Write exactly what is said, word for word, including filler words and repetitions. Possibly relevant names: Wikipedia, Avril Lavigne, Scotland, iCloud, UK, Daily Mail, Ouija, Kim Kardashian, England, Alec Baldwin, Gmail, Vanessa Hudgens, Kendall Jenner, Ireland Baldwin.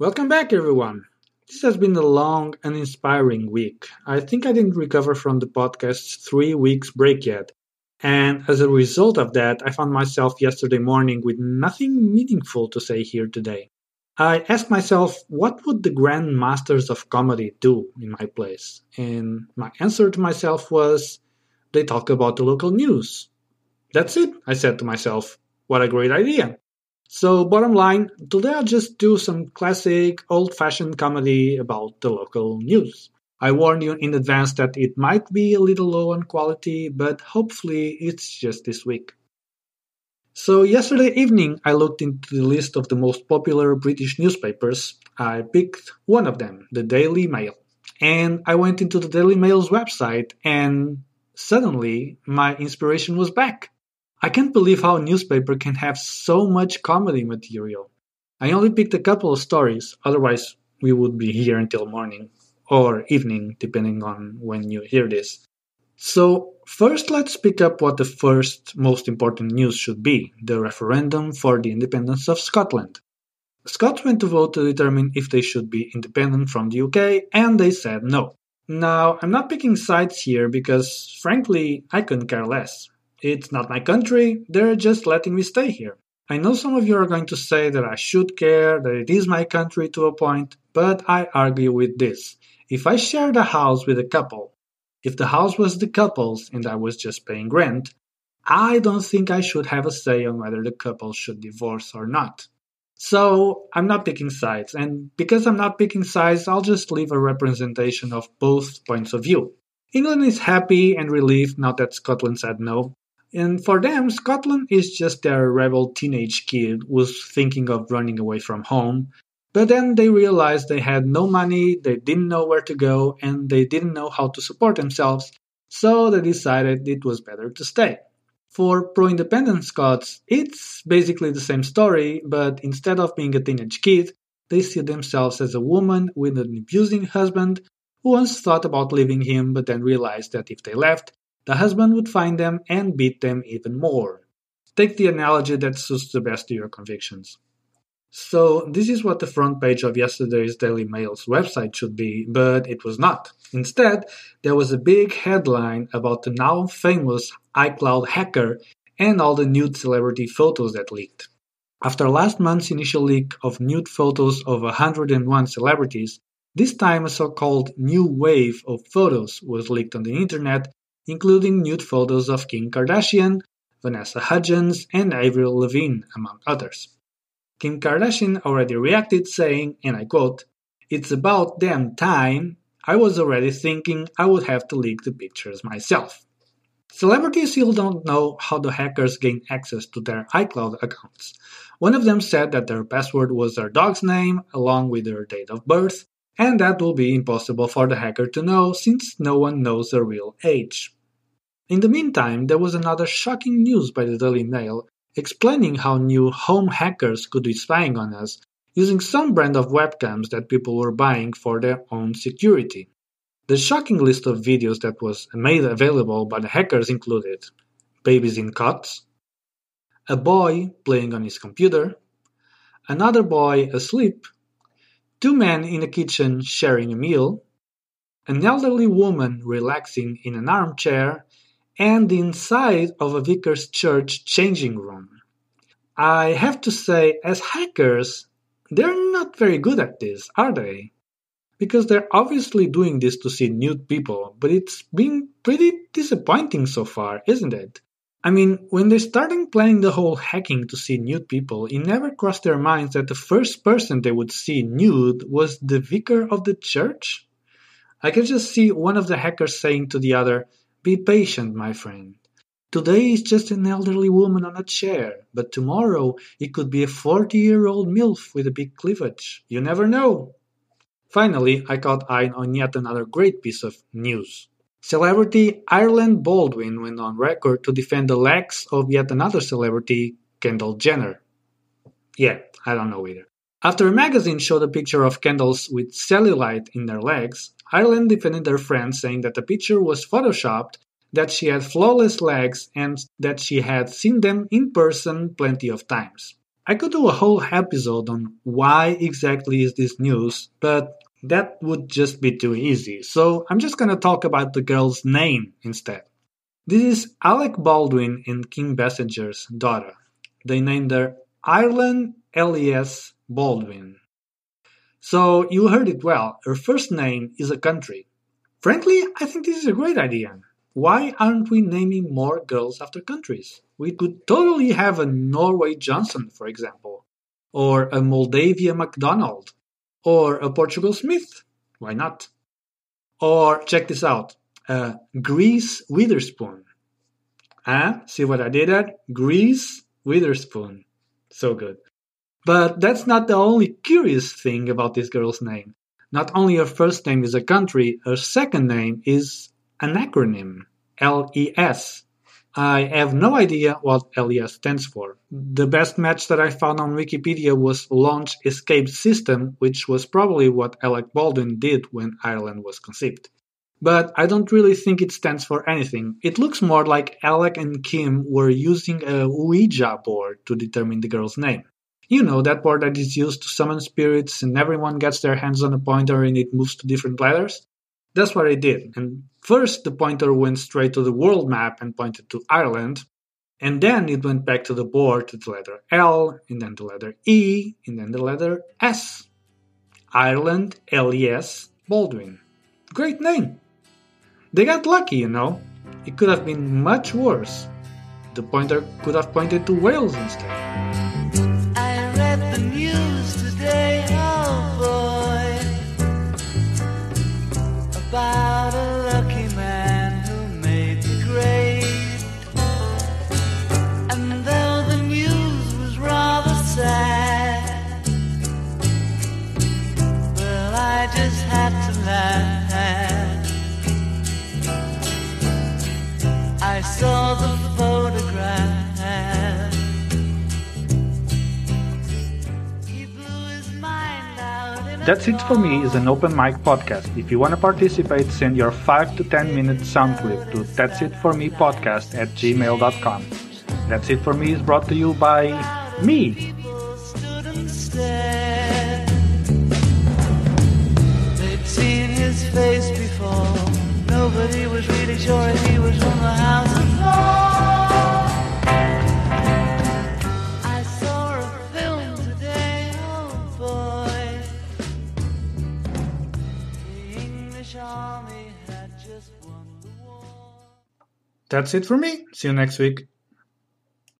Welcome back, everyone. This has been a long and inspiring week. I think I didn't recover from the podcast's three weeks break yet. And as a result of that, I found myself yesterday morning with nothing meaningful to say here today. I asked myself, what would the grand masters of comedy do in my place? And my answer to myself was, they talk about the local news. That's it, I said to myself. What a great idea. So bottom line, today I'll just do some classic, old-fashioned comedy about the local news. I warn you in advance that it might be a little low on quality, but hopefully it's just this week. So yesterday evening, I looked into the list of the most popular British newspapers. I picked one of them, the Daily Mail. And I went into the Daily Mail's website and suddenly my inspiration was back. I can't believe how a newspaper can have so much comedy material. I only picked a couple of stories, otherwise we would be here until morning, or evening, depending on when you hear this. So, first let's pick up what the first most important news should be, the referendum for the independence of Scotland. Scots went to vote to determine if they should be independent from the U K, and they said no. Now, I'm not picking sides here because, frankly, I couldn't care less. It's not my country, they're just letting me stay here. I know some of you are going to say that I should care, that it is my country to a point, but I argue with this. If I shared a house with a couple, if the house was the couple's and I was just paying rent, I don't think I should have a say on whether the couple should divorce or not. So, I'm not picking sides, and because I'm not picking sides, I'll just leave a representation of both points of view. England is happy and relieved now that Scotland said no. And for them, Scotland is just their rebel teenage kid who's thinking of running away from home. But then they realized they had no money, they didn't know where to go, and they didn't know how to support themselves, so they decided it was better to stay. For pro-independent Scots, it's basically the same story, but instead of being a teenage kid, they see themselves as a woman with an abusing husband who once thought about leaving him but then realized that if they left, the husband would find them and beat them even more. Take the analogy that suits the best to your convictions. So, this is what the front page of yesterday's Daily Mail's website should be, but it was not. Instead, there was a big headline about the now famous iCloud hacker and all the nude celebrity photos that leaked. After last month's initial leak of nude photos of one hundred one celebrities, this time a so-called new wave of photos was leaked on the internet, including nude photos of Kim Kardashian, Vanessa Hudgens, and Avril Lavigne, among others. Kim Kardashian already reacted saying, and I quote, "It's about damn time. I was already thinking I would have to leak the pictures myself." Celebrities still don't know how the hackers gain access to their iCloud accounts. One of them said that their password was their dog's name, along with their date of birth, and that will be impossible for the hacker to know since no one knows their real age. In the meantime, there was another shocking news by the Daily Mail explaining how new home hackers could be spying on us using some brand of webcams that people were buying for their own security. The shocking list of videos that was made available by the hackers included babies in cots, a boy playing on his computer, another boy asleep, two men in a kitchen sharing a meal, an elderly woman relaxing in an armchair, and the inside of a vicar's church changing room. I have to say, as hackers, they're not very good at this, are they? Because they're obviously doing this to see nude people, but it's been pretty disappointing so far, isn't it? I mean, when they started playing the whole hacking to see nude people, it never crossed their minds that the first person they would see nude was the vicar of the church? I can just see one of the hackers saying to the other, "Be patient, my friend. Today is just an elderly woman on a chair, but tomorrow it could be a forty-year-old MILF with a big cleavage. You never know." Finally, I caught eye on yet another great piece of news. Celebrity Ireland Baldwin went on record to defend the lacks of yet another celebrity, Kendall Jenner. Yeah, I don't know either. After a magazine showed a picture of Kendalls with cellulite in their legs, Ireland defended their friend saying that the picture was photoshopped, that she had flawless legs, and that she had seen them in person plenty of times. I could do a whole episode on why exactly is this news, but that would just be too easy, so I'm just gonna talk about the girl's name instead. This is Alec Baldwin and Kim Basinger's daughter. They named her Ireland L E S Baldwin. So you heard it well, her first name is a country. Frankly, I think this is a great idea. Why aren't we naming more girls after countries? We could totally have a Norway Johnson, for example, or a Moldavia MacDonald, or a Portugal Smith. Why not? Or, check this out, uh, Greece Witherspoon. Huh? See what I did there? Greece Witherspoon. So good. But that's not the only curious thing about this girl's name. Not only her first name is a country, her second name is an acronym, L E S. I have no idea what L E S stands for. The best match that I found on Wikipedia was Launch Escape System, which was probably what Alec Baldwin did when Ireland was conceived. But I don't really think it stands for anything. It looks more like Alec and Kim were using a Ouija board to determine the girl's name. You know, that board that is used to summon spirits and everyone gets their hands on a pointer and it moves to different letters? That's what I did, and first the pointer went straight to the world map and pointed to Ireland, and then it went back to the board to the letter L, and then the letter E, and then the letter S. Ireland L E S Baldwin. Great name! They got lucky, you know. It could have been much worse. The pointer could have pointed to Wales instead. I read the news today, oh boy, about a lucky man who made the grade. And though the news was rather sad, well, I just had to laugh. I saw the photograph. He blew his mind out. That's It For Me is an open mic podcast. If you want to participate, send your five to ten minute sound clip to that's it for me podcast at gmail dot com. That's It For Me is brought to you by me. They'd seen his face before. Nobody was really sure if he was from the house of law. I saw a film today, oh boy. The English army had just won the war. That's it for me. See you next week.